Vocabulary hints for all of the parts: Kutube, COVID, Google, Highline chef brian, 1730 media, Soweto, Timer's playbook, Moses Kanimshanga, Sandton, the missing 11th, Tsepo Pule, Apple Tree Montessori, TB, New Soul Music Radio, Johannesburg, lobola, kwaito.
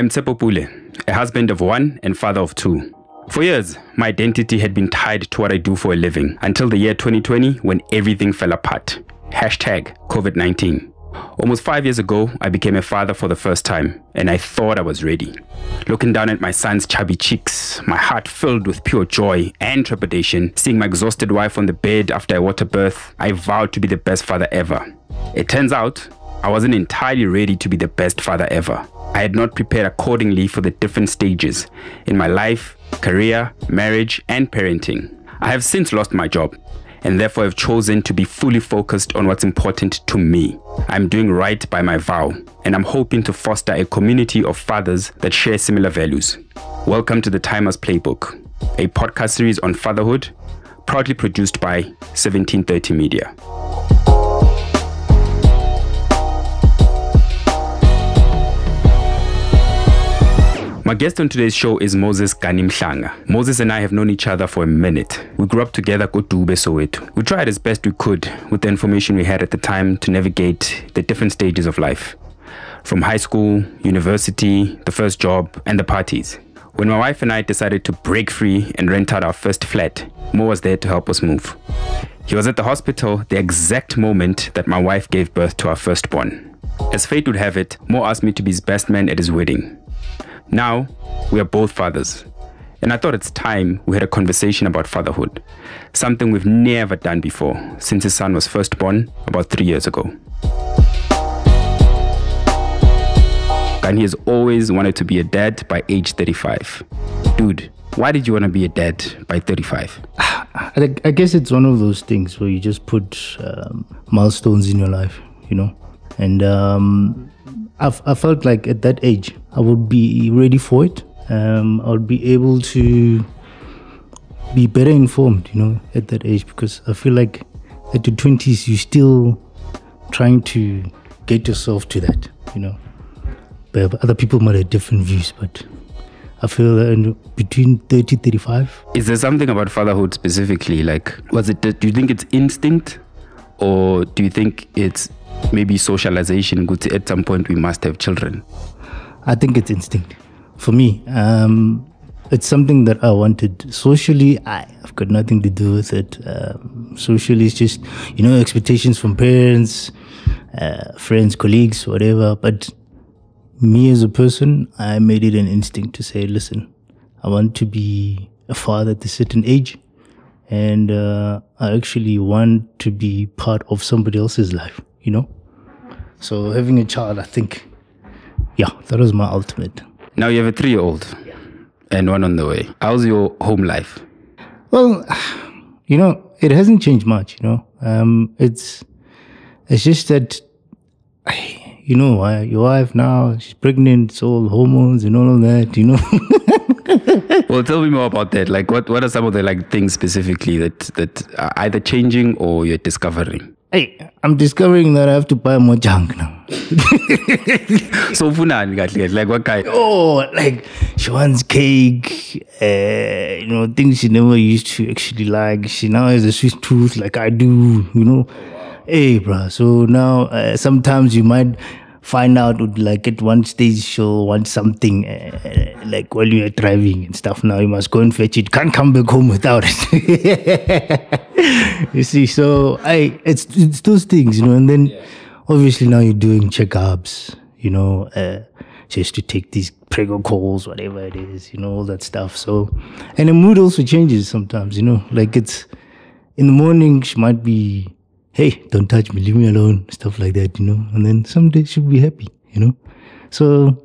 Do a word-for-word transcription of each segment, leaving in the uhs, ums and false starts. I'm Tsepo Pule, a husband of one and father of two. For years, my identity had been tied to what I do for a living, until the year twenty twenty when everything fell apart. Hashtag COVID nineteen. Almost five years ago, I became a father for the first time, and I thought I was ready. Looking down at my son's chubby cheeks, my heart filled with pure joy and trepidation, seeing my exhausted wife on the bed after a water birth, I vowed to be the best father ever. It turns out, I wasn't entirely ready to be the best father ever. I had not prepared accordingly for the different stages in my life, career, marriage, and parenting. I have since lost my job, and therefore have chosen to be fully focused on what's important to me. I'm doing right by my vow, and I'm hoping to foster a community of fathers that share similar values. Welcome to the Timer's Playbook, a podcast series on fatherhood, proudly produced by seventeen thirty media. My guest on today's show is Moses Kanimshanga. Moses and I have known each other for a minute. We grew up together at Kutube, Soweto. We tried as best we could with the information we had at the time to navigate the different stages of life, from high school, university, the first job, and the parties. When my wife and I decided to break free and rent out our first flat, Mo was there to help us move. He was at the hospital the exact moment that my wife gave birth to our firstborn. As fate would have it, Mo asked me to be his best man at his wedding. Now, we are both fathers, and I thought it's time we had a conversation about fatherhood, something we've never done before since his son was first born about three years ago. And he has always wanted to be a dad by age thirty-five. Dude, why did you want to be a dad by thirty-five? I guess it's one of those things where you just put um, milestones in your life, you know, and um, I've, I felt like at that age, I would be ready for it. Um, I would be able to be better informed, you know, at that age, because I feel like at the twenties, you're still trying to get yourself to that, you know. But other people might have different views, but I feel uh, between thirty, thirty-five. Is there something about fatherhood specifically? Like, was it, do you think it's instinct, or do you think it's maybe socialization? At some point, we must have children. I think it's instinct. For me, um, it's something that I wanted. Socially, I, I've got nothing to do with it. Um, socially, it's just, you know, expectations from parents, uh, friends, colleagues, whatever. But me as a person, I made it an instinct to say, listen, I want to be a father at a certain age. And uh, I actually want to be part of somebody else's life, you know? So having a child, I think, yeah, that was my ultimate. Now you have a three-year-old, yeah, and one on the way. How's your home life? Well, you know, it hasn't changed much, you know. Um, it's it's just that, you know, your wife now, she's pregnant, it's all hormones and all of that, you know. Well, tell me more about that. Like, what, what are some of the like things specifically that, that are either changing or you're discovering? Hey, I'm discovering that I have to buy more junk now. So, like what kind? Oh, like she wants cake, uh, you know, things she never used to actually like. She now has a sweet tooth like I do, you know. Hey, bruh. So now uh, sometimes you might find out like at one stage she'll want something uh, like while you're driving and stuff. Now you must go and fetch it. Can't come back home without it. You see, so I it's it's those things, you know, and then yeah, obviously now you're doing checkups, you know, uh, just to take these prego calls, whatever it is, you know, all that stuff. So, and the mood also changes sometimes, you know, like it's in the morning she might be, hey, don't touch me, leave me alone, stuff like that, you know, and then someday she'll be happy, you know. So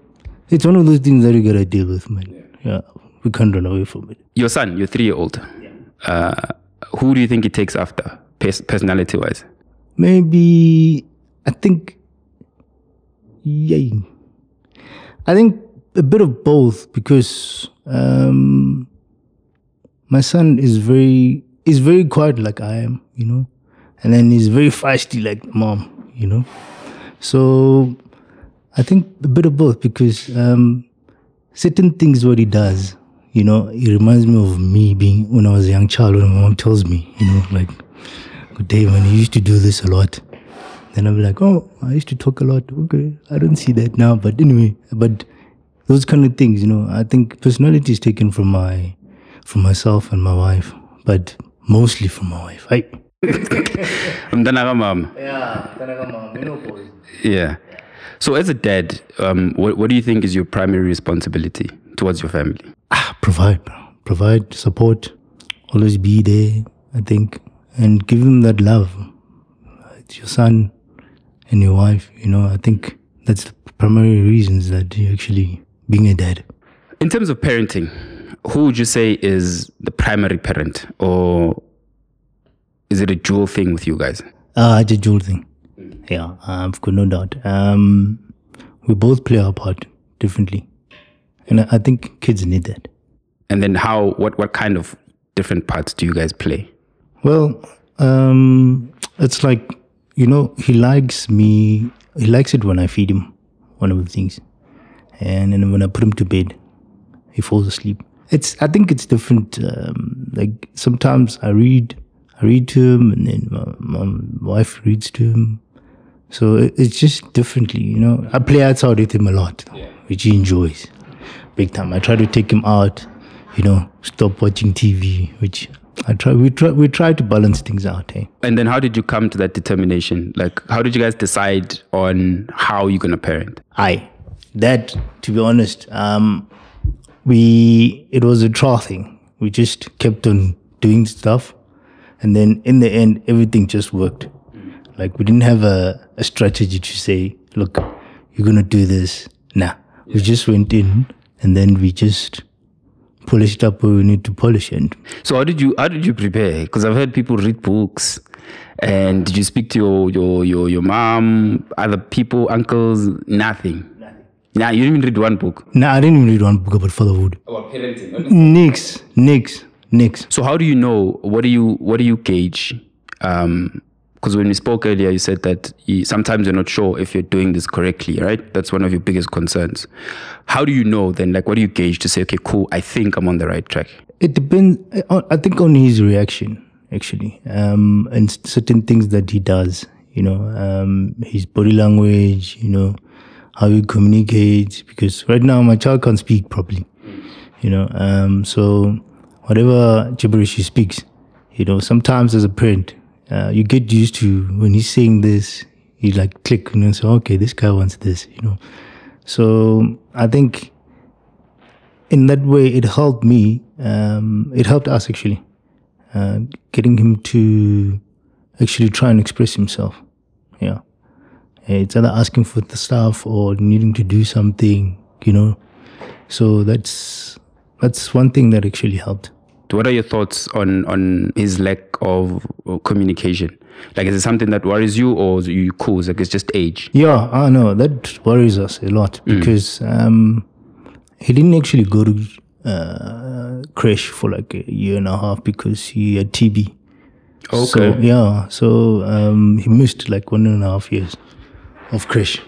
it's one of those things that you gotta deal with, man. Yeah, we can't run away from it. Your son, your three-year-old. Yeah. Uh, Who do you think he takes after, personality-wise? Maybe, I think, yeah, I think a bit of both, because um, my son is very, is very quiet like I am, you know, and then he's very feisty like mom, you know. So I think a bit of both, because um, certain things what he does, you know, it reminds me of me being, when I was a young child, when my mom tells me, you know, like, good day, man, you used to do this a lot. Then I'll be like, oh, I used to talk a lot. Okay, I don't see that now. But anyway, but those kind of things, you know. I think personality is taken from my, from myself and my wife, but mostly from my wife. I. Yeah. So as a dad, um, what, what do you think is your primary responsibility towards your family? Ah, provide, provide support, always be there, I think, and give them that love. It's your son and your wife, you know. I think that's the primary reasons that you actually being a dad. In terms of parenting, who would you say is the primary parent, or is it a dual thing with you guys? Ah, uh, it's a dual thing. Yeah, I've got no doubt. Um, we both play our part differently, and I, I think kids need that. And then, how? What? What kind of different parts do you guys play? Well, um, it's like, you know, he likes me. He likes it when I feed him one of the things, and then when I put him to bed, he falls asleep. It's. I think it's different. Um, like sometimes I read, I read to him, and then my, my wife reads to him. So it's just differently, you know. I play outside with him a lot, yeah, which he enjoys big time. I try to take him out, you know, stop watching T V, which I try. We try. We try to balance things out. Eh? And then, how did you come to that determination? Like, how did you guys decide on how you're gonna parent? I, that to be honest, um, we it was a trial thing. We just kept on doing stuff, and then in the end, everything just worked. Like, we didn't have a, a strategy to say, look, you're going to do this. Nah, yeah. We just went in and then we just polished up where we need to polish it. So how did you, how did you prepare? Because I've heard people read books. And did you speak to your, your, your, your mom, other people, uncles? Nothing. Nothing. Nah, you didn't even read one book. Nah, I didn't even read one book about fatherhood. About parenting. Nix, nix, nix. So how do you know? What do you, what do you gauge? Um, Because when we spoke earlier, you said that you, sometimes you're not sure if you're doing this correctly, right? That's one of your biggest concerns. How do you know then? Like, what do you gauge to say, okay, cool, I think I'm on the right track? It depends, I think, on his reaction, actually, um, and certain things that he does, you know, um, his body language, you know, how he communicates. Because right now, my child can't speak properly, you know, um, so whatever gibberish he speaks, you know, sometimes as a parent, Uh, you get used to when he's saying this, you like click and then say, okay, this guy wants this, you know. So I think in that way it helped me, um, it helped us actually, uh, getting him to actually try and express himself. Yeah. It's either asking for the stuff or needing to do something, you know. So that's, that's one thing that actually helped. What are your thoughts on, on his lack of communication? Like, is it something that worries you, or are you cool? It's like, it's just age. Yeah, I know. That worries us a lot because mm. um, he didn't actually go to uh, creche for like a year and a half because he had T B. Okay. So, yeah. So um, he missed like one and a half years of creche.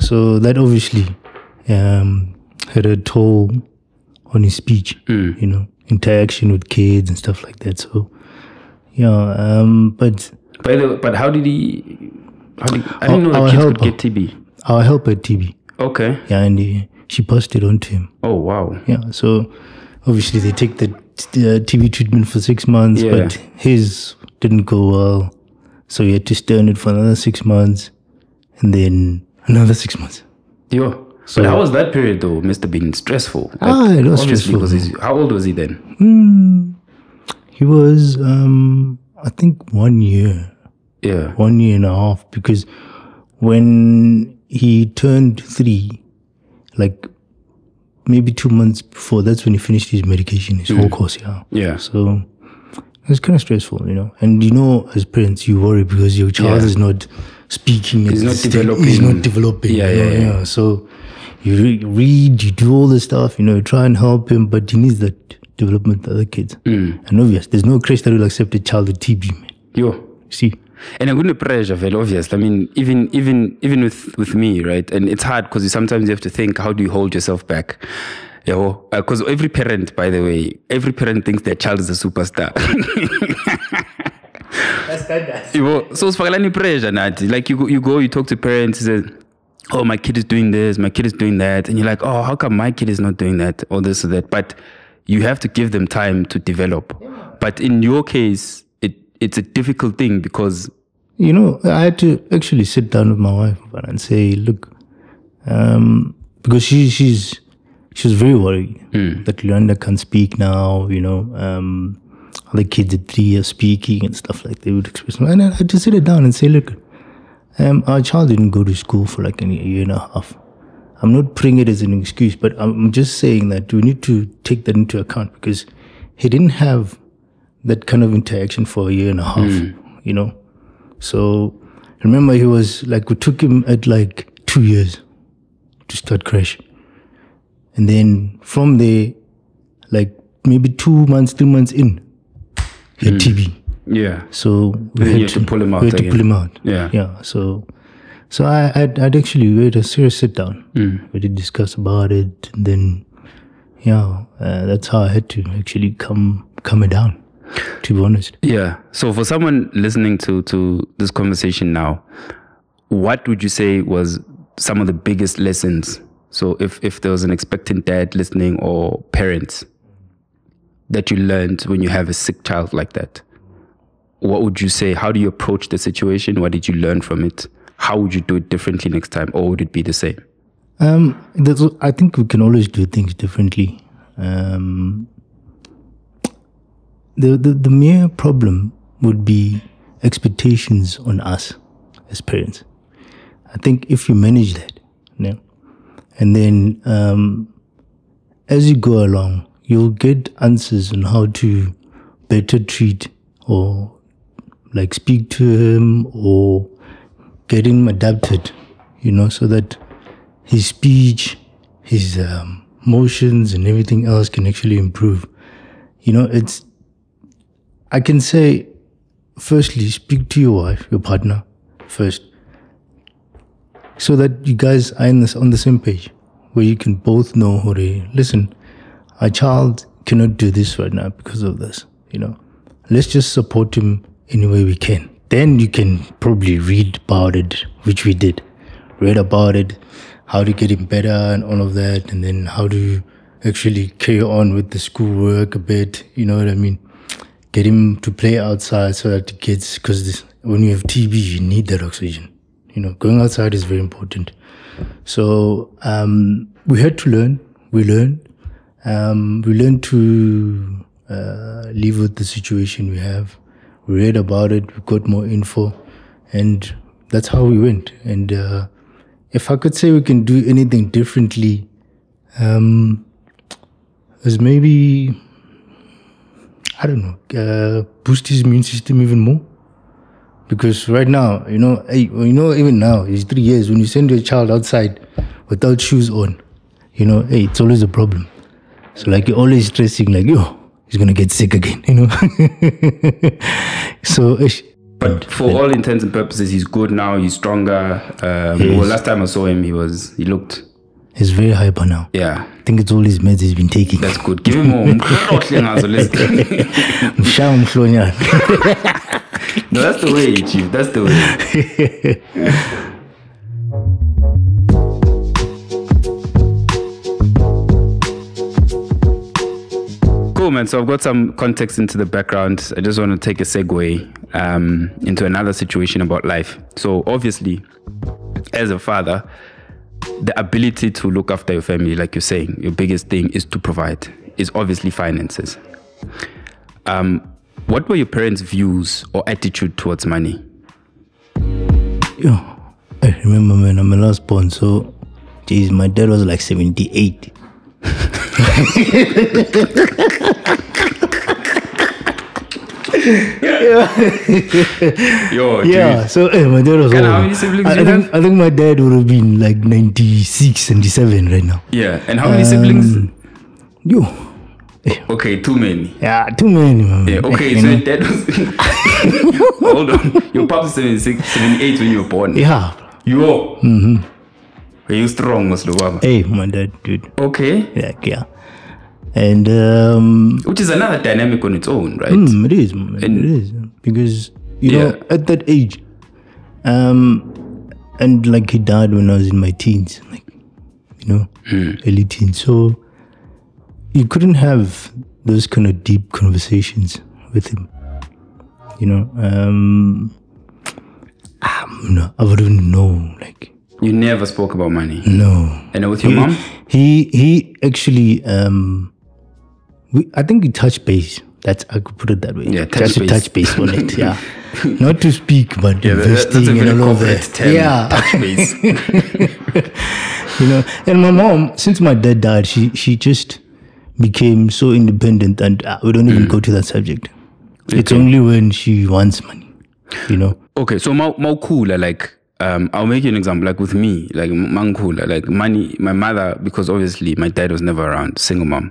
So that obviously um, had a toll on his speech, mm. you know. Interaction with kids and stuff like that. So, yeah, um, but... But, but how did he... How did, I didn't know the kids could get T B. Our helper had T B. Okay. Yeah, and he, she passed it on to him. Oh, wow. Yeah, so obviously they take the uh, T B treatment for six months, yeah. But his didn't go well. So he had to stay on it for another six months and then another six months. Yeah. So but how was that period though? It must have been stressful. Like, ah, it was stressful. Was his, how old was he then? Mm, he was, um, I think, one year. Yeah. One year and a half. Because when he turned three, like maybe two months before, that's when he finished his medication, his mm. whole course, yeah. Yeah. So it was kind of stressful, you know. And you know, as parents, you worry because your child yeah. is not speaking. He's not developing. He's not developing. Yeah, you know, yeah, yeah. yeah. So... You read, you do all this stuff, you know, you try and help him, but he needs that development of other kids. Mm. And obvious, there's no crèche that will accept a child with T B, man. Yo. See? And I'm going to pressure, well, obvious. I mean, even even even with, with me, right? And it's hard because sometimes you have to think, how do you hold yourself back? Because you know? uh, every parent, by the way, every parent thinks their child is a superstar. That's that. You know? So, it's pressure, Nati. Like, you go, you go, you talk to parents, you say, oh, my kid is doing this, my kid is doing that. And you're like, oh, how come my kid is not doing that or this or that? But you have to give them time to develop. Yeah. But in your case, it it's a difficult thing because... You know, I had to actually sit down with my wife and say, look, um, because she she's she's very worried mm. that Leander can't speak now, you know, um, the kids at three are speaking and stuff like that. They would express. And I had to sit it down and say, look, Um, our child didn't go to school for like a year and a half. I'm not putting it as an excuse, but I'm just saying that we need to take that into account because he didn't have that kind of interaction for a year and a half, mm. you know. So remember, he was like, we took him at like two years to start crash. And then from there, like maybe two months, three months in, he had mm. T B. Yeah. So we had, you had to, to pull him out. We had again. to pull him out. Yeah. Yeah. So, so I, I'd, I'd actually we had a serious sit down. Mm. We did discuss about it, and then, yeah, uh, that's how I had to actually come, come it down. To be honest. Yeah. So for someone listening to to this conversation now, what would you say was some of the biggest lessons? So if if there was an expectant dad listening or parents, that you learned when you have a sick child like that. What would you say? How do you approach the situation? What did you learn from it? How would you do it differently next time? Or would it be the same? Um, that's, I think we can always do things differently. Um, the, the, the mere problem would be expectations on us as parents. I think if you manage that, you know, and then um, as you go along, you'll get answers on how to better treat or like speak to him or get him adapted, you know, so that his speech, his um, motions and everything else can actually improve. You know, it's, I can say, firstly, speak to your wife, your partner first, so that you guys are in this, on the same page where you can both know, hey, listen, our child cannot do this right now because of this, you know. Let's just support him any way we can. Then you can probably read about it, which we did. Read about it, how to get him better and all of that, and then how to actually carry on with the schoolwork a bit, you know what I mean? Get him to play outside so that the kids, because when you have T B, you need that oxygen. You know, going outside is very important. So um, we had to learn. We learned. Um, we learned to... Uh, live with the situation we have. We read about it, we got more info, and that's how we went. And uh, if I could say we can do anything differently, um, is maybe, I don't know, uh, boost his immune system even more. Because right now, you know, you know, even now, it's three years, when you send your child outside without shoes on, you know, hey, it's always a problem. So like you're always stressing, like, yo, he's going to get sick again, you know. So, but for all intents and purposes, he's good now. He's stronger. Um, yes. Well, last time I saw him, he was he looked. He's very hyper now. Yeah, I think it's all his meds he's been taking. That's good. Give him more. No, that's the way, Chief. That's the way. Man, so I've got some context into the background. I just want to take a segue um, into another situation about life. So obviously, as a father, the ability to look after your family, like you're saying, your biggest thing is to provide, is obviously finances. Um, what were your parents' views or attitude towards money? Yeah, I remember, man, I'm a last born, so geez, my dad was like seventy-eight. Yo, yeah, dude. So hey, my dad was how many siblings I, you I have? Think, I think my dad would have been like ninety-six, ninety-seven right now. Yeah, and how many um, siblings? Yo. Okay, too many. Yeah, too many, man. Yeah, okay, you so your dad was... Hold on. Your pops was seventy-six, seventy-eight when you were born. Yeah. Yo. Mm-hmm. Are you strong, Muslim? Hey, my dad, dude. Okay. Like, yeah. And, um... which is another dynamic on its own, right? Mm, it is, man. It is. Because, you yeah. know, at that age, um, and like he died when I was in my teens, like, you know, mm. early teens. So you couldn't have those kind of deep conversations with him, you know. Um, um no, I wouldn't know. Like, you never spoke about money. No. And with your he, mom? He he actually um, we I think we touched base. That's, I could put it that way. Yeah, touch just base. To touch base on it. Yeah, not to speak, but yeah, investing that, and all of that. Yeah, touch base. You know, and my mom, since my dad died, she she just became so independent, and uh, we don't even mm. go to that subject. Okay. It's only when she wants money, you know. Okay, so more more cooler, like. Um, I'll make you an example, like with me, like Mankula, like money, my mother, because obviously my dad was never around, single mom.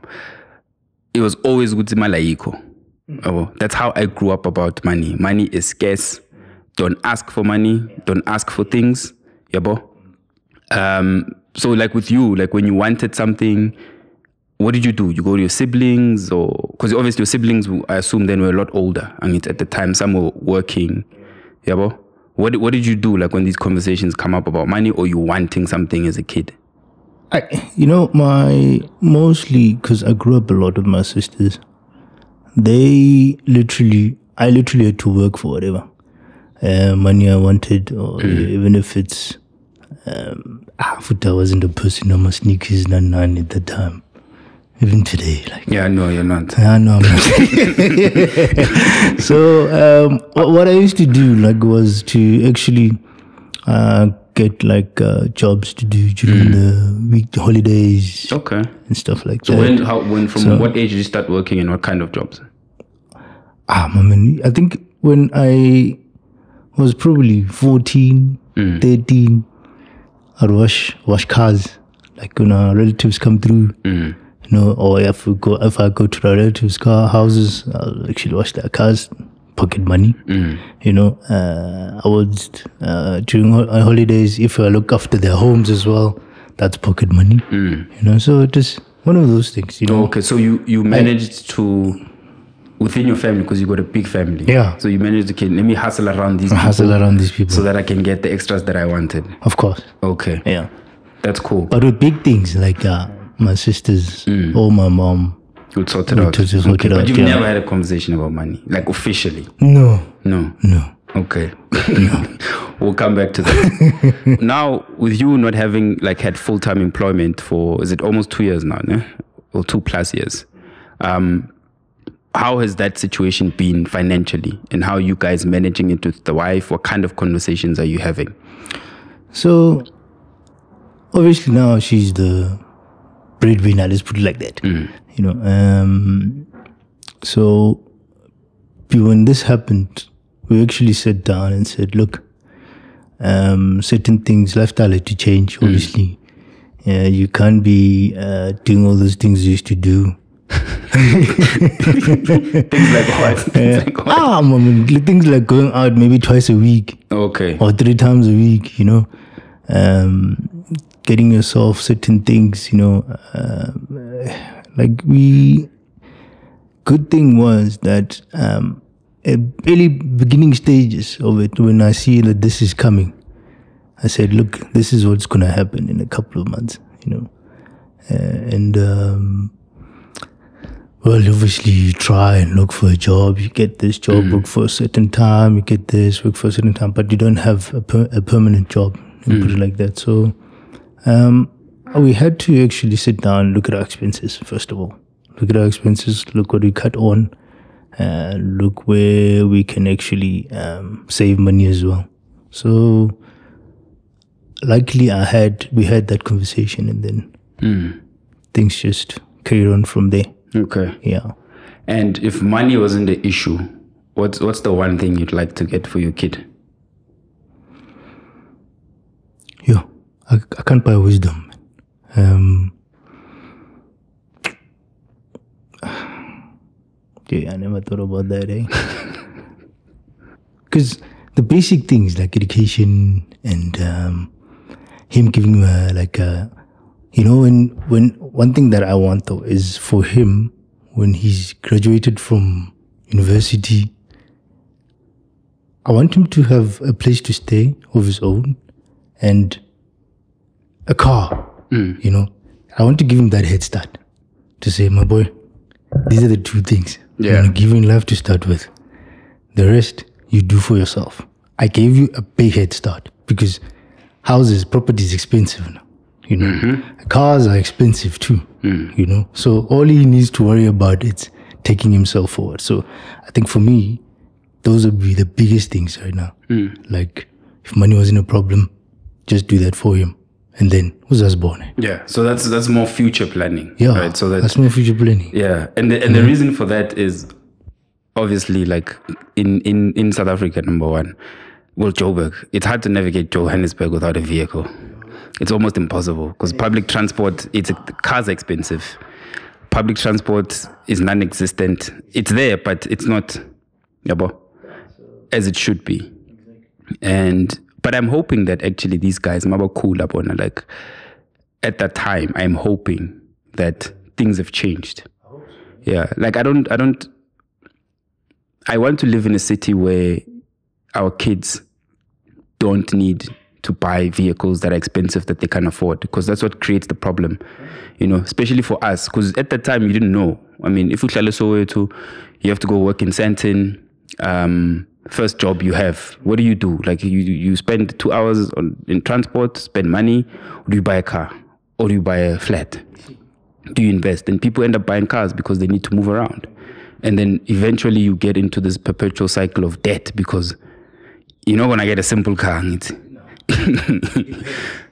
It was always good malaiko. Oh, that's how I grew up about money. Money is scarce. Don't ask for money. Don't ask for things. Yabo. Um, so like with you, like when you wanted something, what did you do? You go to your siblings, or because obviously your siblings, I assume then were a lot older. I mean, at the time, some were working. Yabo. What what did you do, like when these conversations come up about money or you wanting something as a kid? I, you know, my mostly because I grew up a lot with my sisters. They literally, I literally had to work for whatever uh, money I wanted, or mm. even if it's um, ah, I wasn't a person on my sneakers none nine at the time. Even today, like, yeah, no, you're not. I know I'm not. So, um, what I used to do, like, was to actually uh, get like uh, jobs to do during mm. the week, holidays, okay, and stuff like so that. So, when, how, when, from so, what age did you start working, and what kind of jobs? Ah, I mean, I think when I was probably fourteen, mm. thirteen, I'd wash wash cars, like when our relatives come through. Mm. No, or if we go, if I go to the relatives' car houses, I'll actually wash their cars, pocket money. Mm. You know, uh, I would uh, during ho holidays, if I look after their homes as well, that's pocket money. Mm. You know, so it is one of those things. You know. Okay, so you you managed I, to within your family, because you got a big family. Yeah. So you managed to okay, let me hustle around these. People hustle around these people so that I can get the extras that I wanted. Of course. Okay. Yeah, that's cool. But with big things like. Uh, My sisters mm. or my mom would sort it out. Okay, but out, you've yeah. never had a conversation about money, like officially. No, no, no. Okay, no. We'll come back to that. Now, with you not having like had full time employment for is it almost two years now, yeah? or two plus years? Um, how has that situation been financially, and how are you guys managing it with the wife? What kind of conversations are you having? So, obviously now she's the breadwinner, let's put it like that. Mm. You know, um, so when this happened, we actually sat down and said, look, um, certain things, lifestyle had to change, obviously. Mm. Uh, you can't be uh, doing all those things you used to do. Things like what? Things uh, like what? Ah, I mean, things like going out maybe twice a week. Okay. Or three times a week, you know. Um, getting yourself certain things, you know, uh, like we, good thing was that um, at early beginning stages of it, when I see that this is coming, I said, look, this is what's going to happen in a couple of months, you know, uh, and um, well, obviously you try and look for a job, you get this job, mm. work for a certain time, you get this, work for a certain time, but you don't have a, per a permanent job, mm. put it like that, so... Um, we had to actually sit down, look at our expenses, first of all. Look at our expenses, look what we cut on, uh, look where we can actually um, save money as well. So, luckily I had, we had that conversation, and then mm. things just carried on from there. Okay. Yeah. And if money wasn't the issue, what's, what's the one thing you'd like to get for your kid? Yeah. I, I can't buy wisdom. Um, yeah, I never thought about that, eh? Because the basic things like education and um, him giving uh, like a, you know, when when one thing that I want though is for him when he's graduated from university, I want him to have a place to stay of his own. and a car, mm. you know, I want to give him that head start to say, my boy, these are the two things. Yeah. I'm giving love to start with. The rest you do for yourself. I gave you a big head start because houses, property is expensive now. You know, mm-hmm. cars are expensive too. Mm. You know, so all he needs to worry about is taking himself forward. So I think for me, those would be the biggest things right now. Mm. Like if money wasn't a problem, just do that for him, and then who's us born? Yeah. So that's that's more future planning. Yeah. Right? So that, that's more future planning. Yeah, and the, and yeah. the reason for that is obviously like in in in South Africa, number one, well, Joburg. It's hard to navigate Johannesburg without a vehicle. It's almost impossible because public transport, it's cars are expensive. Public transport is non-existent. It's there, but it's not as it should be. And but I'm hoping that actually these guys, cool up on like at that time, I'm hoping that things have changed. Yeah, like I don't, I don't. I want to live in a city where our kids don't need to buy vehicles that are expensive that they can afford, because that's what creates the problem, you know, especially for us, because at that time you didn't know. I mean, if you tell us Soweto, you have to go work in Sandton. Um, first job you have, what do you do? Like you you spend two hours on, in transport, spend money, or do you buy a car? Or do you buy a flat? Do you invest? And people end up buying cars because they need to move around. And then eventually you get into this perpetual cycle of debt because you're not going to get a simple car. It's,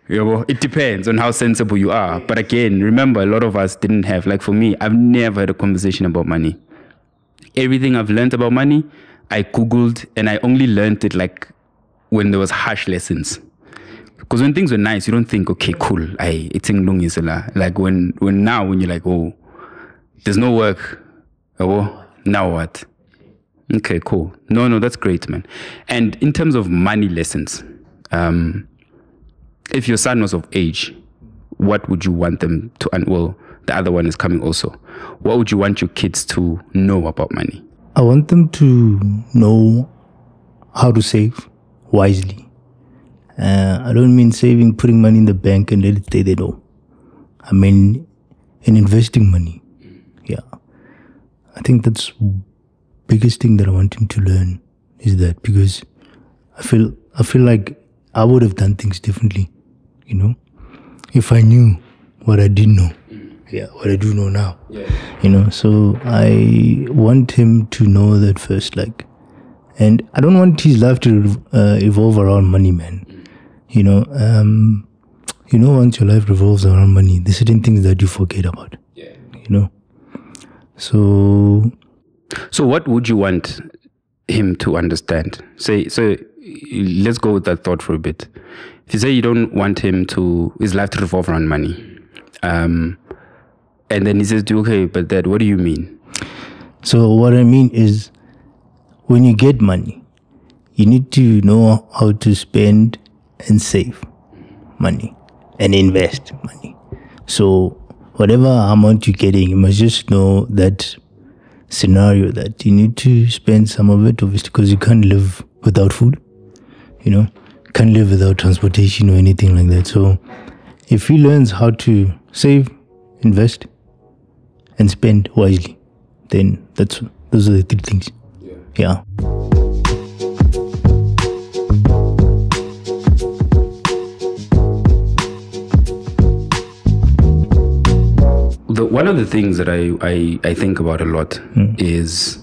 it depends on how sensible you are. But again, remember, a lot of us didn't have, like for me, I've never had a conversation about money. Everything I've learned about money, I Googled, and I only learned it like when there was harsh lessons. Because when things were nice, you don't think, okay, cool, I it's in lungisela. Like when when now when you're like, oh, there's no work, oh, now what? Okay, cool. No, no, that's great, man. And in terms of money lessons, Um, if your son was of age, what would you want them to, and well, the other one is coming also. What would you want your kids to know about money? I want them to know how to save wisely. Uh, I don't mean saving, putting money in the bank and let it stay there, though. I mean, in investing money. Yeah. I think that's the biggest thing that I want him to learn is that, because I feel, I feel like I would have done things differently, you know, if I knew what I didn't know, yeah, what I do know now, yeah. you know. So I want him to know that first, like, and I don't want his life to uh, evolve around money, man. You know, um, you know, once your life revolves around money, there's certain things that you forget about, yeah. you know. So, so what would you want him to understand? Say, so. Let's go with that thought for a bit. If you say you don't want him to, his life to revolve around money, um, and then he says, okay, but Dad, what do you mean? So what I mean is, when you get money, you need to know how to spend and save money and invest money. So whatever amount you're getting, you must just know that scenario that you need to spend some of it, obviously, because you can't live without food. You know, can't live without transportation or anything like that. So if he learns how to save, invest, and spend wisely, then that's those are the three things. Yeah. yeah. The, one of the things that I, I, I think about a lot mm. is...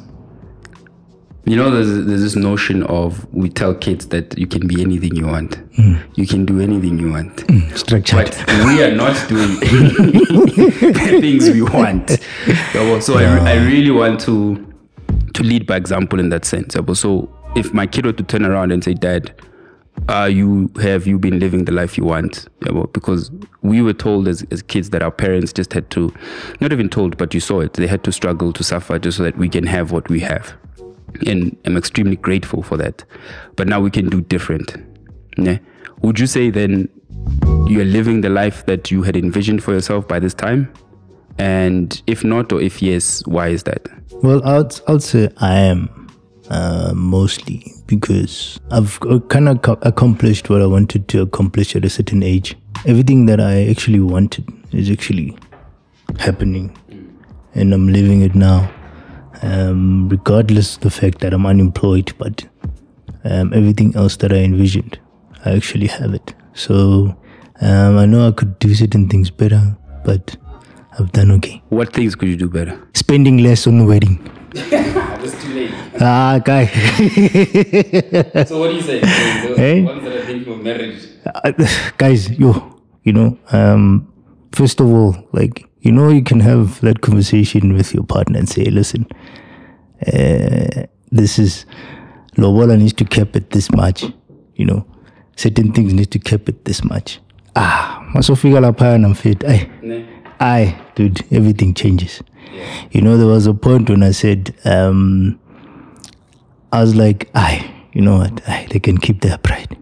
You know, there's, there's this notion of we tell kids that you can be anything you want. Mm. You can do anything you want. Mm, structured. But we are not doing the things we want. So yeah. I, I really want to to lead by example in that sense. So if my kid were to turn around and say, Dad, uh, you have you been living the life you want? Because we were told as, as kids that our parents just had to, not even told, but you saw it, they had to struggle to suffer just so that we can have what we have. And I'm extremely grateful for that. But now we can do different. Yeah. Would you say then you're living the life that you had envisioned for yourself by this time? And if not, or if yes, why is that? Well, I'd, I'd say I am. uh, mostly because I've kind of accomplished what I wanted to accomplish at a certain age. Everything that I actually wanted is actually happening, and I'm living it now, um, regardless of the fact that I'm unemployed, but um, everything else that I envisioned, I actually have it. So um, I know I could do certain things better, but I've done okay. What things could you do better? Spending less on the wedding. That's too late. Ah, guy. So what do you say? The hey? Ones that are thinking of marriage. Uh, guys, yo, you know, um, first of all, like, you know, you can have that conversation with your partner and say, listen, uh, this is, lobola needs to cap it this much, you know, certain things need to cap it this much. Ah, masofika lapha and I'm fit. Aye, dude, everything changes. Yeah. You know, there was a point when I said, um, I was like, aye, you know what, aye, they can keep their pride.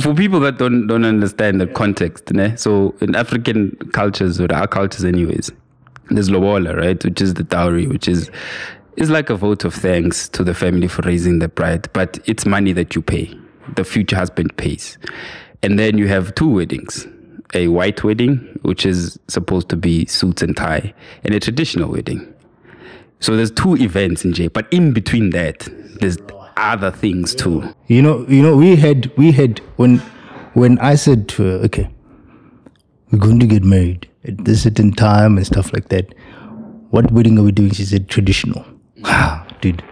For people that don't don't understand the context, né? So in African cultures, or our cultures anyways, there's lobola, right, which is the dowry, which is, is like a vote of thanks to the family for raising the bride, but it's money that you pay. The future husband pays. And then you have two weddings. A white wedding, which is supposed to be suits and tie, and a traditional wedding. So there's two events in J, but in between that, there's other things too. You know, you know, we had, we had, when, when I said to her, okay, we're going to get married at this certain time and stuff like that. What wedding are we doing? She said, traditional. Wow, dude.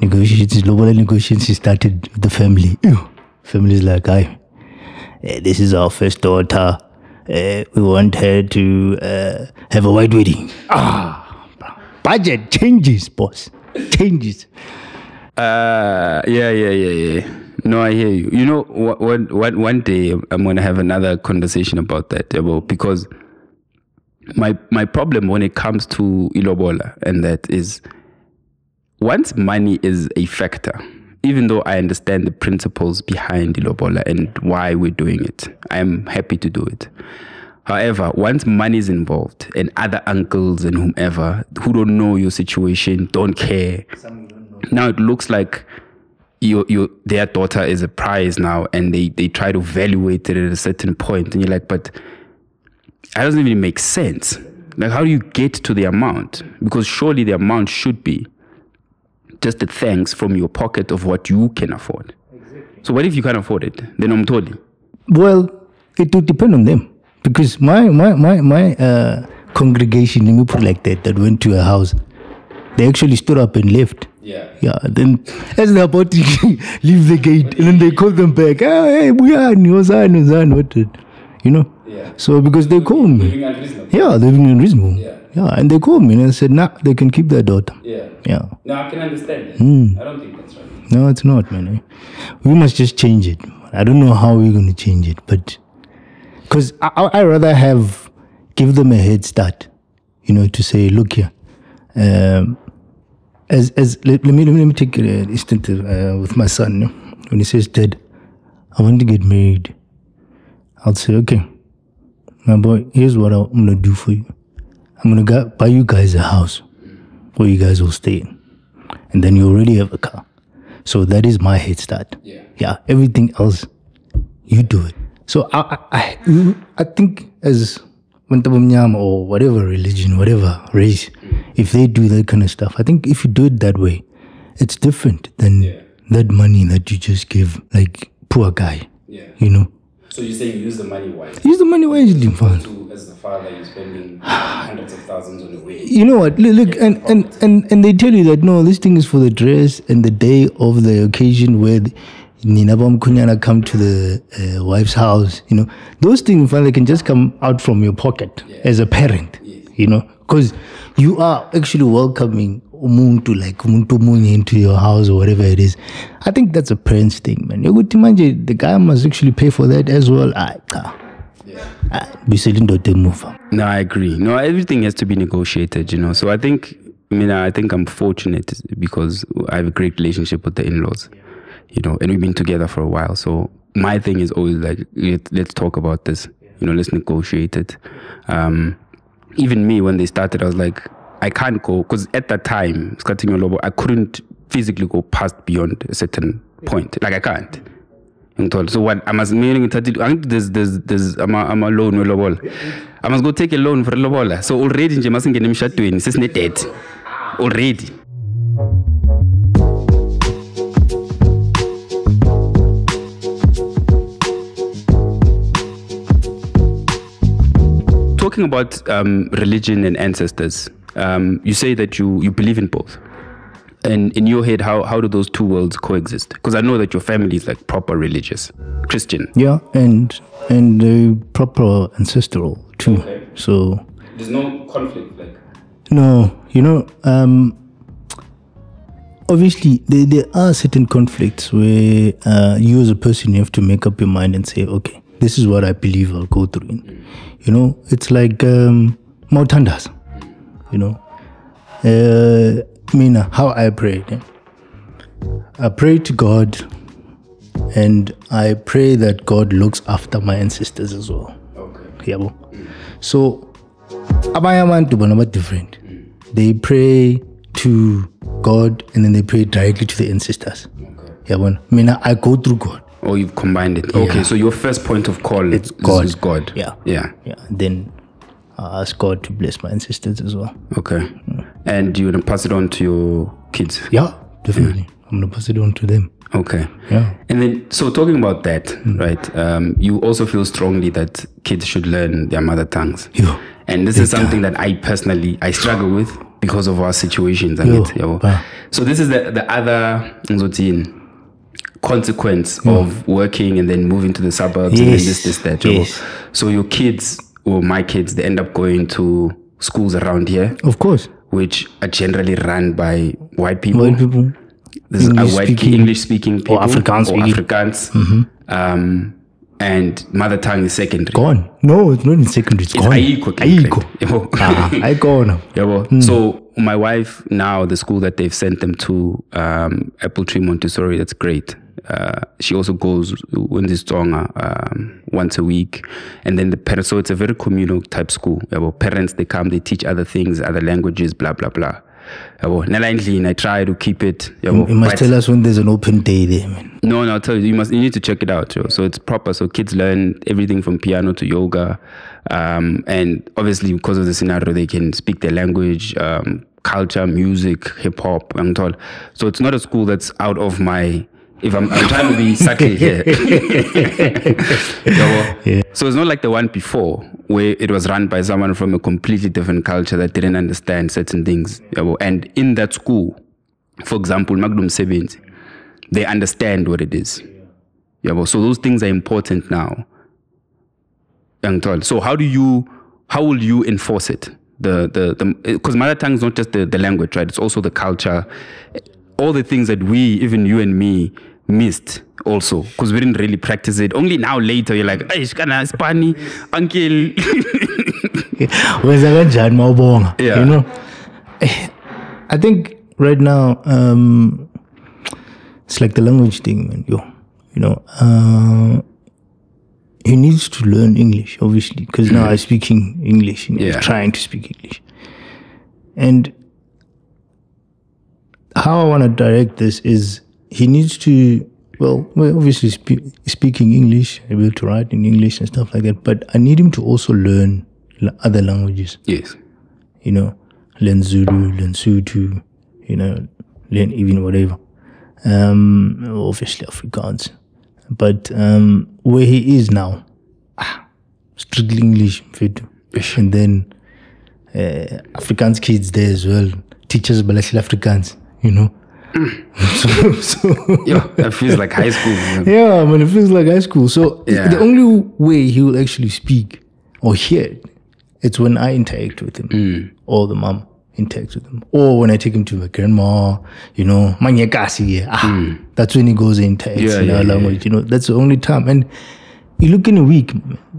Negotiations, global negotiations, she started with the family. Family's like, I. Uh, this is our first daughter. Uh, we want her to uh, have a white wedding. Ah, budget changes, boss. Changes. Uh, yeah, yeah, yeah, yeah. No, I hear you. You know, what, what, what, one day I'm going to have another conversation about that, because my, my problem when it comes to ilobola and that is, once money is a factor, even though I understand the principles behind ilobola and why we're doing it, I'm happy to do it. However, once money is involved and other uncles and whomever who don't know your situation, don't care, Some don't know. Now it looks like your, your, their daughter is a prize now, and they, they try to evaluate it at a certain point, and you're like, but that doesn't even make sense. Like, how do you get to the amount? Because surely the amount should be just the thanks from your pocket of what you can afford. Exactly. So what if you can't afford it? Then I'm told. Well, it would depend on them. Because my my my, my uh, congregation, let me put it like that, that went to a house, they actually stood up and left. Yeah. Yeah. Then as they're about to leave the gate, and then they called them back. Oh, hey, we are what you know? Yeah. So because they called me. Yeah, they've been unreasonable. Yeah. Yeah, and they called me and I said, nah, they can keep their daughter. Yeah. Yeah. No, I can understand that. Mm. I don't think that's right. No, it's not, man. We must just change it. I don't know how we're going to change it, but because I, I rather have, give them a head start, you know, to say, look here, um, as, as, let, let me, let me take an instant uh, with my son. When he says, Dad, I want to get married, I'll say, okay, my boy, here's what I'm going to do for you. I'm going to buy you guys a house where you guys will stay in. And then you already have a car. So that is my head start. Yeah. Yeah. Everything else, you do it. So I I, I, I think as Bantabamnyama or whatever religion, whatever race, if they do that kind of stuff, I think if you do it that way, it's different than yeah. that money that you just give, like, poor guy, yeah. you know? So you're saying use the money wisely? Use the money wisely, man. As the father, you're spending hundreds of thousands on the way. You know what? Look, and, and, and, and they tell you that, no, this thing is for the dress and the day of the occasion where Ninabam Kunyana come to the uh, wife's house. You know, those things, they can just come out from your pocket yeah. as a parent, yes. you know, because you are actually welcoming umuntu, like umuntu munye into your house or whatever it is. I think that's a parent's thing, man. The guy must actually pay for that as well. Yeah. No, I agree. No, everything has to be negotiated, you know. So I think, I mean, I think I'm fortunate because I have a great relationship with the in-laws, you know, and we've been together for a while. So my thing is always like, let's talk about this, you know, let's negotiate it. Um, even me, when they started, I was like, I can't go, because at that time, I couldn't physically go past beyond a certain point. Like I can't. So what I must meaning this this this I'm I'm alone with loan. I must go take a loan for lobola. So already in mustn't get him shut to in since not dead. Already. Talking about um, religion and ancestors, um, you say that you, you believe in both. And in your head, how, how do those two worlds coexist? Because I know that your family is like proper religious, Christian. Yeah, and and uh, proper ancestral too. Okay. So there's no conflict, like. No, you know, um, obviously there there are certain conflicts where uh, you as a person you have to make up your mind and say, okay, this is what I believe I'll go through. In. Mm. You know, it's like um, Mautandas. Mm. You know. Uh, mean how I prayed. Eh? I pray to God, and I pray that God looks after my ancestors as well. Okay. Yeah. So, Abayaman are different. They pray to God, and then they pray directly to the ancestors. Yeah. Okay. I go through God. Oh, you've combined it. Okay. Yeah. So your first point of call it's God. Is God. Yeah. Yeah. Yeah. Then I ask God to bless my ancestors as well. Okay. Yeah. And you're going to pass it on to your kids? Yeah, definitely. Yeah. I'm going to pass it on to them. Okay. Yeah. And then, so talking about that, mm. right, um, you also feel strongly that kids should learn their mother tongues. Yeah. And this yeah. is something that I personally, I struggle with because of our situations. I yeah. Get, yeah. Yeah. So this is the, the other consequence yeah. of working and then moving to the suburbs yes. and then this, this, that. Yeah. Yes. So your kids, or my kids, they end up going to schools around here. Of course. Which are generally run by white people. White people. This English is white speaking, English speaking people. Or Afrikaans or speaking. Afrikaans. Mm-hmm. um, and mother tongue is secondary. Gone. No, it's not in secondary. It's, it's gone. Aiko. Aiko. Aiko. Yeah, well, mm. So my wife now, the school that they've sent them to, um, Apple Tree Montessori, that's great. Uh, she also goes in this stronger um, once a week, and then the parents. So it's a very communal type school. Well, parents they come, they teach other things, other languages, blah blah blah. Well, and I try to keep it. You, know, you must tell us when there's an open day there, man. No, no, I'll tell you. You must. You need to check it out. You know? So it's proper. So kids learn everything from piano to yoga, um, and obviously because of the scenario, they can speak their language. Um, culture, music, hip hop, and all. So it's not a school that's out of my. If I'm, I'm trying to be subtle here. Yeah, well, yeah. So it's not like the one before where it was run by someone from a completely different culture that didn't understand certain things. Yeah, well, and in that school, for example, Magnum Sevens, they understand what it is. Yeah, well, so those things are important now. So how do you, how will you enforce it? The the because mother tongue is not just the, the language, right? It's also the culture. All the things that we, even you and me, missed also because we didn't really practice it. Only now later you're like, hey, shkana spani, uncle. Yeah. You know, I think right now um, it's like the language thing, man. Yo, you know, uh, he needs to learn English, obviously, because now I'm speaking English. You know, yeah. I'm trying to speak English, and. How I want to direct this is he needs to, well, we're obviously spe- speaking English, able to write in English and stuff like that, but I need him to also learn l- other languages. Yes. You know, learn Zulu, learn Sotho, you know, learn even whatever. Um, obviously Afrikaans. But um, where he is now, ah, strictly English, and then uh, Afrikaans kids there as well, teachers Balasil Afrikaans. You know, so, so yeah, that feels like high school. Man. Yeah, man, it feels like high school. So yeah. the only way he will actually speak or hear it, it's when I interact with him, mm. or the mom interacts with him, or when I take him to my grandma. You know, manyekasi. Ah, mm. that's when he goes and interacts yeah, in yeah, our yeah, language. Yeah. You know, that's the only time. And you look in a week,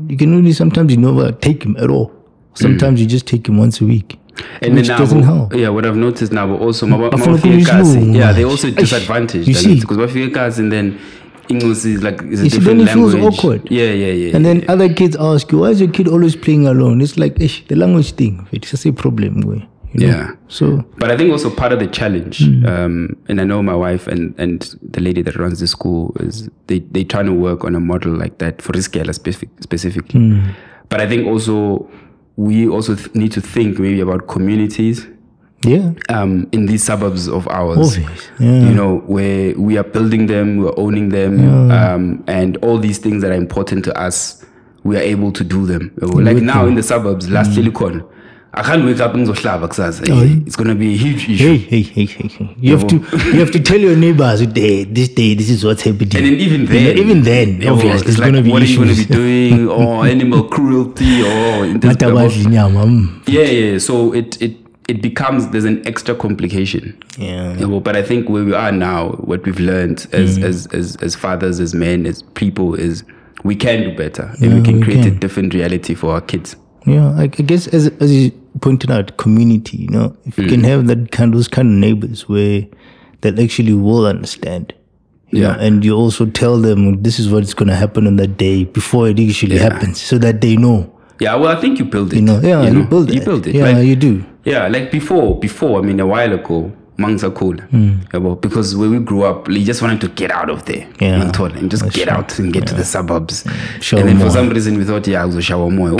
you can only sometimes you never take him at all. Sometimes mm. you just take him once a week. And which then doesn't now, help. Yeah, what I've noticed now, but also, ma- ma- yeah, they also disadvantaged. You see, because Mafiakas and then English is like is a different then it language. Feels awkward. Yeah, yeah, yeah. And yeah, then yeah. other kids ask you, "Why is your kid always playing alone?" It's like the language thing. It's just a problem, you You know? Yeah. So, but I think also part of the challenge, mm. um, and I know my wife and, and the lady that runs the school is they they trying to work on a model like that for Iskela specific, specifically. Mm. But I think also we also th- need to think maybe about communities. Yeah. Um, in these suburbs of ours, yeah. you know, where we are building them, we're owning them, yeah. um, and all these things that are important to us, we are able to do them. Like with now them. In the suburbs, last mm. silicon. I can't wake up and go mm-hmm. It's going to be a huge issue. Hey, hey, hey, hey, hey. You have to, you have to tell your neighbors today, this day, this is what's happening. And then even then, even then, obviously, it's like, going to be what issues. Are you going to be doing, or animal cruelty, or yeah, yeah. So it, it, it becomes there's an extra complication. Yeah. You know, but I think where we are now, what we've learned as mm. as as as fathers, as men, as people, is we can do better, yeah, and we can we create can. a different reality for our kids. Yeah, I, I guess as as you pointed out, community, you know, if you mm. can have that kind, those kind of neighbors where that actually will understand, you yeah, know, and you also tell them this is what's going to happen on that day before it actually yeah. happens, so that they know. Yeah, well, I think you build it. You know, yeah, you, know, you build it. You build it. Yeah, like, you do. Yeah, like before, before I mean, a while ago, mangs are cool, mm. because when we grew up, we just wanted to get out of there, yeah, and just That's get right. out and get yeah. to the suburbs. Yeah. And then for some reason, we thought, yeah, I was shower more.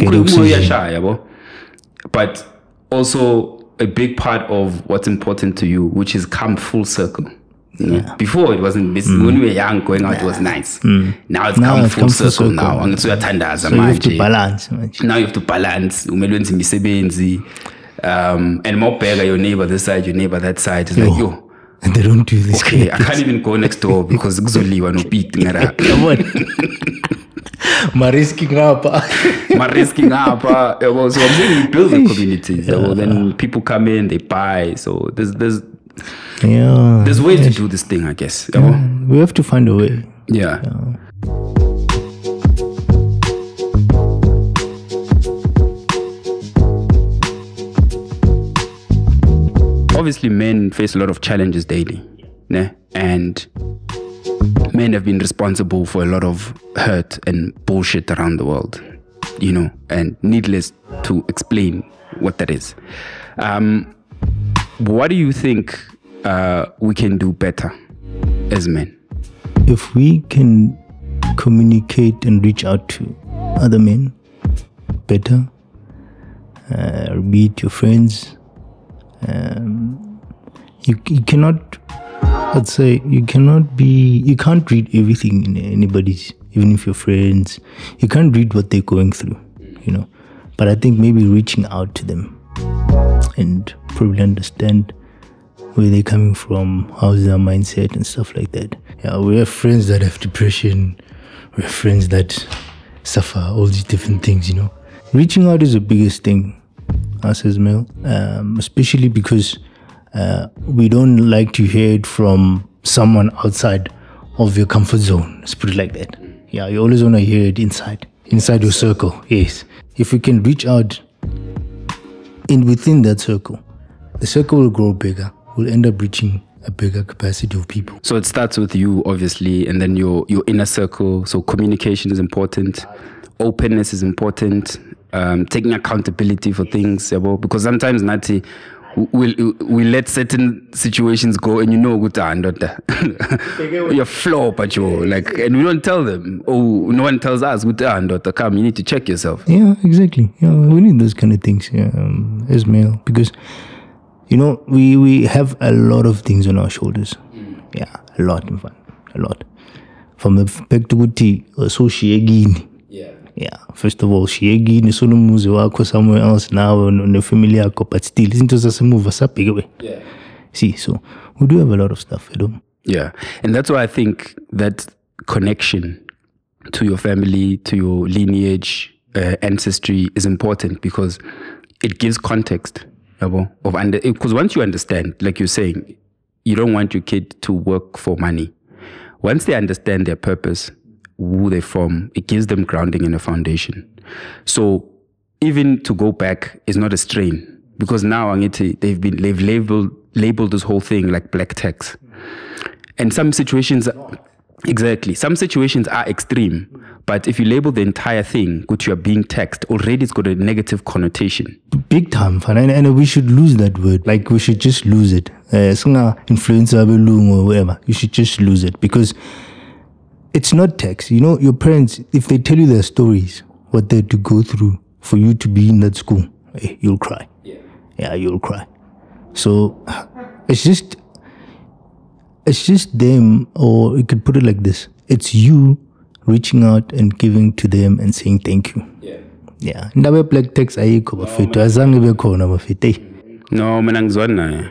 But also a big part of what's important to you, which is come full circle. Yeah. Before it wasn't mm. when we were young going out yeah. it was nice. Mm. Now it's now come it's full come circle, circle now. And so you have to balance. Now you have to balance. Um and more bigger your neighbor this side, your neighbor that side. It's yo. like yo. And they don't do this. Okay, kind of I can't even go next door because Xoli wanna beat Nara. Come on. My risking up, my risking up. So I'm saying we build the communities. Yeah. So then people come in, they buy. So there's there's yeah. there's ways yeah. to do this thing, I guess. Yeah. Yeah. We have to find a way. Yeah. yeah. Obviously, men face a lot of challenges daily, yeah. and men have been responsible for a lot of hurt and bullshit around the world, you know, and needless to explain what that is. Um, what do you think uh, we can do better as men? If we can communicate and reach out to other men better, uh, be it your friends, um, you, you cannot... I'd say you cannot be, you can't read everything in anybody's, even if you're friends, you can't read what they're going through, you know. But I think maybe reaching out to them and probably understand where they're coming from, how's their mindset and stuff like that. Yeah, we have friends that have depression, we have friends that suffer all these different things, you know. Reaching out is the biggest thing, us as male, um, especially because Uh, we don't like to hear it from someone outside of your comfort zone. Let's put it like that. Yeah, you always want to hear it inside, inside your circle. Yes. If we can reach out in within that circle, the circle will grow bigger. We'll end up reaching a bigger capacity of people. So it starts with you, obviously, and then your your inner circle. So communication is important. Openness is important. Um, taking accountability for things, because sometimes Nati. We we'll, we let certain situations go, and you know, you're floor, but you like, and we don't tell them. Oh, no one tells us. Come, you need to check yourself. Yeah, exactly. Yeah, we need those kind of things, yeah, um, as male, because you know we we have a lot of things on our shoulders. Yeah, a lot, in fact, a lot. From the back to Guti, so she again. Yeah, first of all, she again is on a move somewhere else now and the familiar, but still, isn't just a move us up away. Yeah. See, so we do have a lot of stuff, you know. Yeah, and that's why I think that connection to your family, to your lineage, uh, ancestry is important because it gives context, you know, of under. Because once you understand, like you're saying, you don't want your kid to work for money. Once they understand their purpose, who they're from, it gives them grounding and a foundation. So even to go back is not a strain because now they've been they've labeled labeled this whole thing like black tax. And some situations, exactly, some situations are extreme, But if you label the entire thing, which you are being taxed, already it's got a negative connotation. Big time, fun. And, and we should lose that word. Like, we should just lose it. Uh, influencer or whatever. You should just lose it. Because it's not tax. You know, your parents, if they tell you their stories, what they had to go through for you to be in that school, hey, you'll cry. Yeah. Yeah, you'll cry. So, it's just, it's just them, or you could put it like this. It's you reaching out and giving to them and saying thank you. Yeah. Yeah. Ndabe black text ayikho bafethu. Azange ibe khona bafethu. No, mina ngizwana.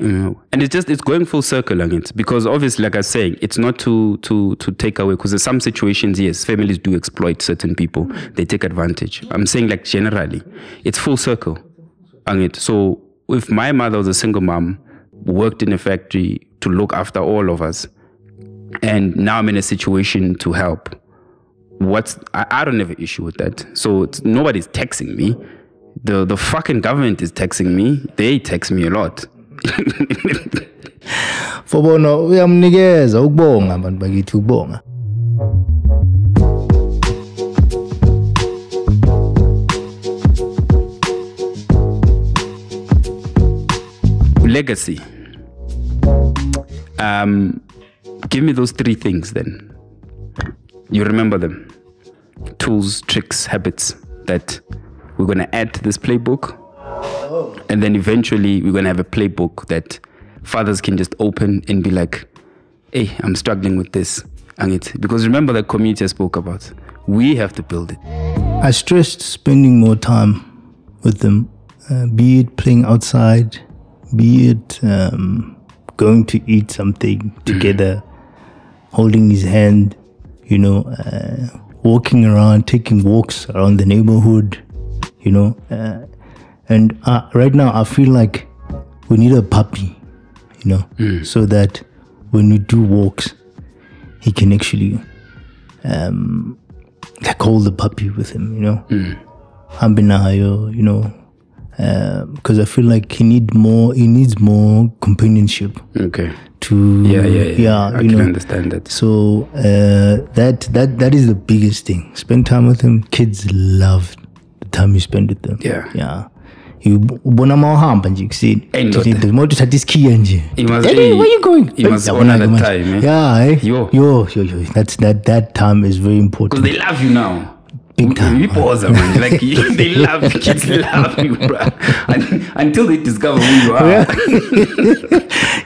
Mm. And it's just, it's going full circle on it, because obviously, like I was saying, it's not to to to take away, because in some situations, yes, families do exploit certain people, they take advantage. I'm saying, like, generally, it's full circle on it. So if my mother was a single mom, worked in a factory to look after all of us, and now I'm in a situation to help, what's I, I don't have an issue with that. So it's, nobody's taxing me. The the fucking government is taxing me. They tax me a lot. Legacy. Um, give me those three things then. You remember them. Tools, tricks, habits that we're going to add to this playbook. Oh. And then eventually we're going to have a playbook that fathers can just open and be like, hey, I'm struggling with this. And it, because remember that community I spoke about, we have to build it. I stressed spending more time with them, uh, be it playing outside, be it um, going to eat something together, holding his hand, you know, uh, walking around, taking walks around the neighborhood, you know. Uh, And uh, right now, I feel like we need a puppy, you know, mm. so that when we do walks, he can actually um, like hold the puppy with him, you know. Mm. You know, because uh, I feel like he need more. He needs more companionship. Okay. To yeah, yeah, yeah. yeah I you can know. Understand that. So uh, that that that is the biggest thing. Spend time with him. Kids love the time you spend with them. Yeah. Yeah. You bona mawahamba nje kusini umuntu uthatha isikhiya nje where you going you must have another time eh? Yeah eh? Yo. yo yo yo that's that that time is very important because they love you now big time we, we pause, man. Like they love kids love you bro until they discover who you are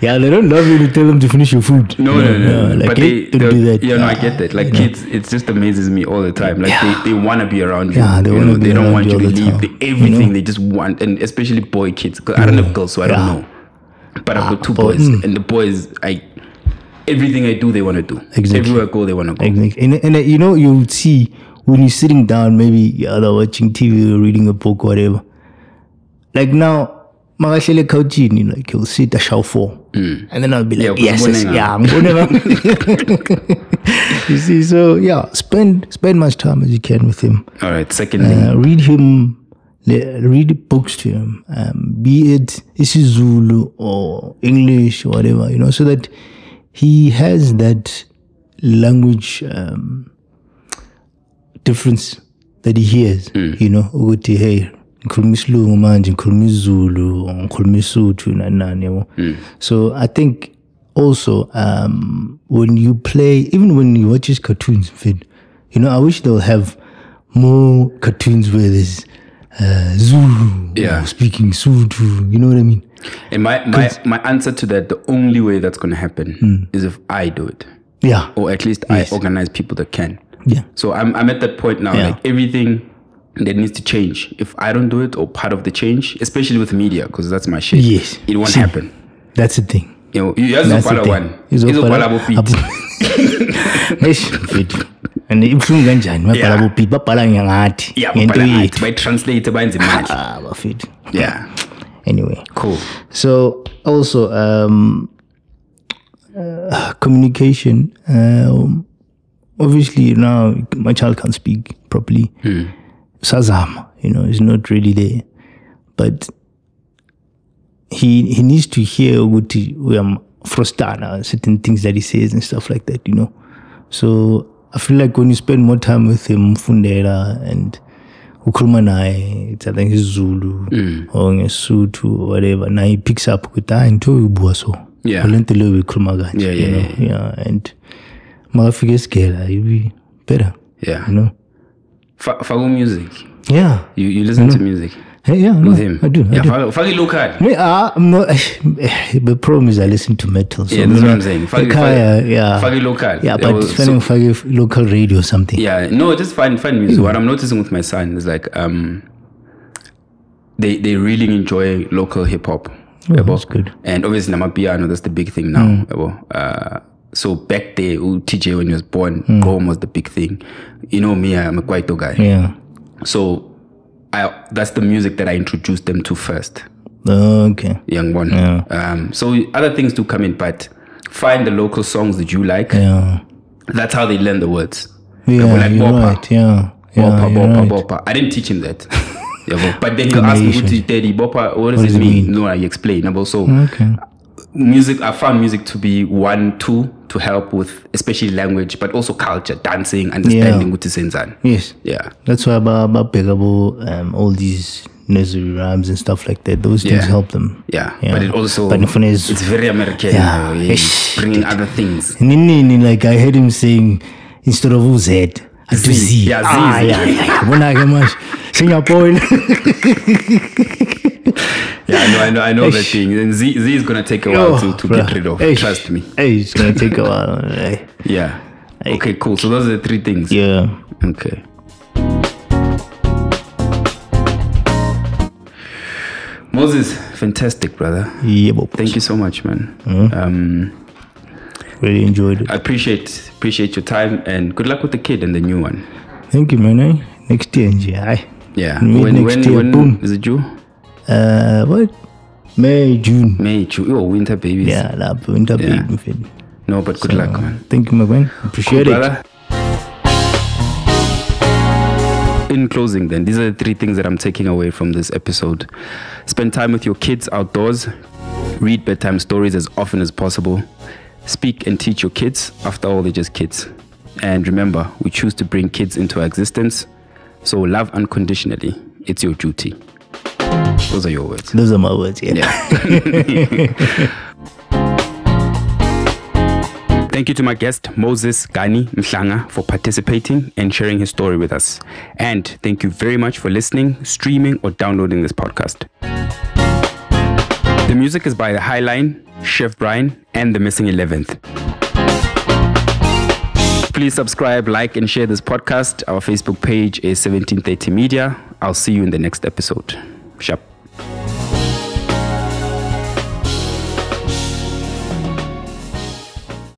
yeah they don't love you to tell them to finish your food no no no, no, no. Like but they don't do that yeah no I get that like kids know. It just amazes me all the time like yeah. they, they want to be around you yeah, they, you know, they don't want you to leave they, everything you know? They just want and especially boy kids because yeah. I don't have girls so I yeah. don't know but I've got two boys mm. and the boys I everything I do they want to do exactly. everywhere I go they want to go exactly. and, and uh, you know you see when you're sitting down, maybe you're yeah, watching T V or reading a book or whatever. Like now, Magashele Kauchini, like he'll sit a shall fall. Mm. And then I'll be like, yeah, yes, yes yeah, I'm going to. You see, so yeah, spend spend much time as you can with him. All right, second thing. Uh, read him, read books to him, um, be it isiZulu or English or whatever, you know, so that he has that language. Um, difference that he hears, mm. you know, ukuthi hey, ngikhuluma isiLungu manje, ngikhuluma isiZulu, ngikhuluma isiSuthu nani nani yabo. So I think also um, when you play, even when you watch his cartoons, you know, I wish they'll have more cartoons where there's uh, Zulu yeah. speaking Suthu, you know what I mean? And my, my, my answer to that, the only way that's going to happen mm. is if I do it. Yeah. Or at least yes. I organize people that can. Yeah. So I'm I'm at that point now. Yeah. Like everything that needs to change, if I don't do it or part of the change, especially with media, because that's my shit. Yes. It won't See, happen. That's the thing. You know, you have to follow one. It's a palabo feet. And the influence engine. My palabo feet. But palang art. Yeah. But by translator by the match. Ah, but feet. Yeah. Anyway. Cool. So also um, uh, communication. Um, Obviously, now my child can't speak properly. Mm. Sazam, you know, is not really there. But he he needs to hear Uguti, um, Frostana, certain things that he says and stuff like that, you know. So I feel like when you spend more time with him, Fundela and Ukrumanai, it's I think Zulu mm. or Ngesutu or whatever. Now he picks up with that and two Buaso. Yeah. I learned to live with Krumagaj. Yeah, yeah, you know? yeah. yeah. And my figure scale, you'll be better. Yeah. You know? Fago music. Yeah. You you listen you know? to music. Hey, yeah, with no, him. I do. I yeah, do. Fagi local. Me, uh, no, the problem is I listen to metal. So yeah, that's what I'm saying. Fagi local. Yeah, Fagi local. Yeah, but was, finding so, Fagi local radio or something. Yeah, no, just find find music. What I'm noticing with my son is like um, they they really enjoy local hip hop. Oh, that's good. And obviously, I'm a piano. That's the big thing now. Mm. Uh, so back there, T J when he was born, mm. Gom was the big thing. You know me, I'm a Kwaito guy. Yeah. So. I, that's the music that I introduced them to first. Okay. Young one. Yeah. Um, so other things do come in, but find the local songs that you like. Yeah. That's how they learn the words. Yeah, people like you're bopa. Right. Yeah. Bopa, yeah, bopa, bopa, bopa. I didn't teach him that. yeah, but then he'll ask me, bopa, what does what it mean? mean? No, I explain. So okay. music, I found music to be one tool to help with, especially language, but also culture, dancing, understanding what is in Zan. Yes. Yeah. That's why about um, all these nursery rhymes and stuff like that, those things yeah. help them. Yeah. yeah. But it also, but it's, it's very American. Yeah. You know, yeah. Bringing other things. Like I heard him saying, instead of who's head, I do Z. Yeah, Z. Ah, Z. Yeah, yeah. When I get much, Singapore. Yeah, I know, I know, I know that thing. And Z, Z is gonna take a while oh, to, to get rid of. Eish. Trust me. Hey, it's gonna take a while. Right? Yeah. Eish. Okay, cool. So those are the three things. Yeah. Okay. Moses, fantastic, brother. Yeah, but thank you so much, man. Mm-hmm. Um, really enjoyed it. I appreciate appreciate your time and good luck with the kid and the new one. Thank you, man. Eh? Next year, yeah. Yeah. When, next when, year, when boom. Is it you? Uh, what? May, June. May, June. Oh, winter babies. Yeah, love winter yeah. baby. No, but good so, luck, man. Thank you, my man. Appreciate good it. Brother. In closing, then, these are the three things that I'm taking away from this episode. Spend time with your kids outdoors. Read bedtime stories as often as possible. Speak and teach your kids. After all, they're just kids. And remember, we choose to bring kids into our existence. So love unconditionally. It's your duty. Those are your words. Those are my words, yeah. yeah. Thank you to my guest, Moses Kanimshanga, for participating and sharing his story with us. And thank you very much for listening, streaming, or downloading this podcast. The music is by the Highline, Chef Brian, and the Missing eleventh. Please subscribe, like, and share this podcast. Our Facebook page is seventeen thirty media. I'll see you in the next episode. Shop.